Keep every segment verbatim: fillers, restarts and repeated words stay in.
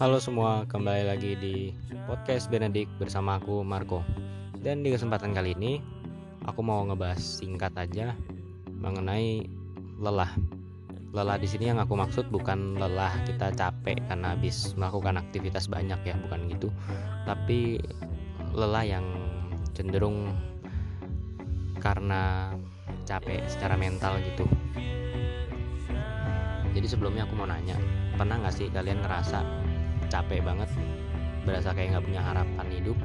Halo semua, kembali lagi di Podcast Benedik bersama aku Marco. Dan di kesempatan kali ini aku mau ngebahas singkat aja mengenai lelah. Lelah di sini yang aku maksud bukan lelah kita capek karena habis melakukan aktivitas banyak ya, bukan gitu. Tapi lelah yang cenderung karena capek secara mental gitu. Jadi sebelumnya aku mau nanya, pernah gak sih kalian ngerasa capek banget? Berasa kayak gak punya harapan hidup?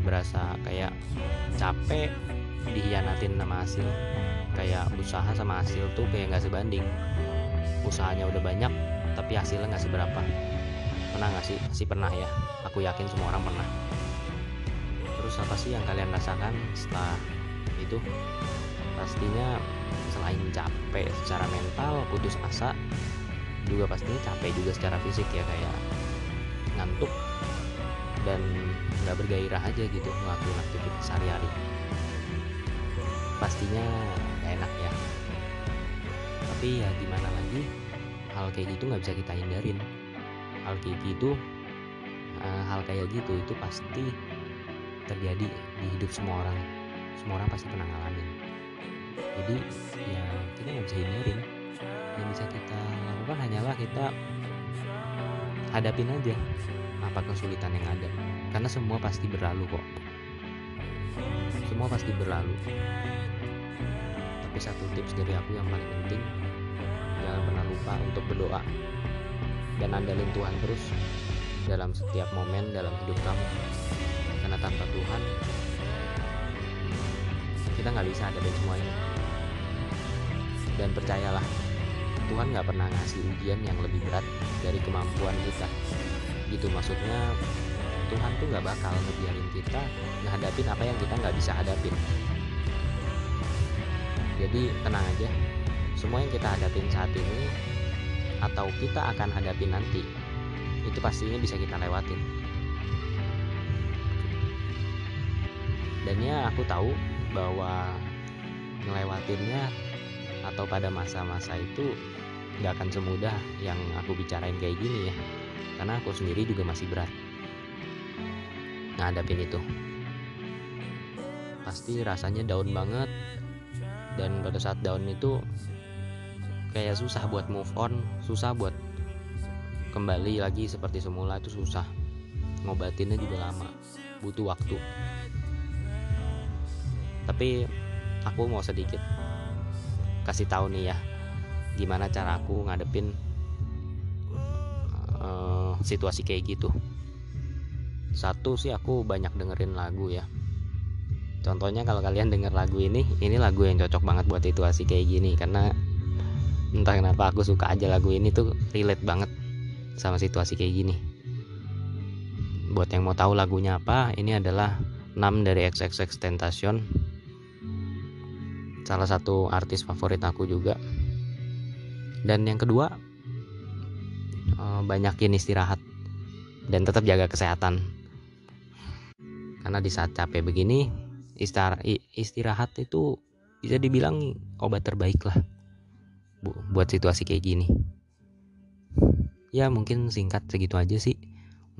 Berasa kayak capek dihianatin sama hasil? Kayak usaha sama hasil tuh kayak gak sebanding. Usahanya udah banyak, tapi hasilnya gak seberapa. Pernah gak sih? Pasti pernah ya. Aku yakin semua orang pernah. Terus apa sih yang kalian rasakan setelah itu? Pastinya selain capek secara mental, putus asa, juga pastinya capek juga secara fisik ya, kayak ngantuk dan nggak bergairah aja gitu ngelakuin aktivitas sehari-hari. Pastinya nggak enak ya, tapi ya gimana lagi, hal kayak gitu nggak bisa kita hindarin. Hal kayak gitu hal kayak gitu itu pasti terjadi di hidup semua orang. Semua orang pasti pernah ngalamin. Jadi ya kita nggak bisa hindarin. Yang bisa kita lakukan hanyalah kita hadapin aja apa kesulitan yang ada, karena semua pasti berlalu kok. Semua pasti berlalu. Tapi satu tips dari aku yang paling penting, jangan pernah lupa untuk berdoa dan andalin Tuhan terus dalam setiap momen dalam hidup kamu, karena tanpa Tuhan kita nggak bisa hadapin semuanya. Dan percayalah, Tuhan gak pernah ngasih ujian yang lebih berat dari kemampuan kita. Gitu maksudnya, Tuhan tuh gak bakal ngebiarin kita ngehadapin apa yang kita gak bisa hadapin. Jadi tenang aja, semua yang kita hadapin saat ini atau kita akan hadapin nanti, itu pastinya bisa kita lewatin. Dan ya aku tahu bahwa ngelewatinnya atau pada masa-masa itu gak akan semudah yang aku bicarain kayak gini ya, karena aku sendiri juga masih berat ngadapin itu. Pasti rasanya down banget, dan pada saat down itu kayak susah buat move on, susah buat kembali lagi seperti semula, itu susah. Ngobatinnya juga lama, butuh waktu. Tapi aku mau sedikit kasih tahu nih ya gimana cara aku ngadepin uh, situasi kayak gitu. Satu sih, aku banyak dengerin lagu ya. Contohnya kalau kalian denger lagu ini, ini lagu yang cocok banget buat situasi kayak gini, karena entah kenapa aku suka aja lagu ini tuh, relate banget sama situasi kayak gini. Buat yang mau tahu lagunya apa, ini adalah Numb dari XXXTentacion, salah satu artis favorit aku juga. Dan yang kedua, banyakin istirahat dan tetap jaga kesehatan, karena di saat capek begini istirahat itu bisa dibilang obat terbaik lah buat situasi kayak gini. Ya mungkin singkat segitu aja sih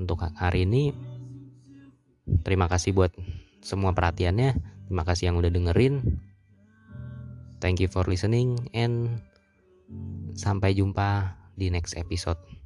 untuk hari ini. Terima kasih buat semua perhatiannya. Terima kasih yang udah dengerin. Thank you for listening, and sampai jumpa di next episode.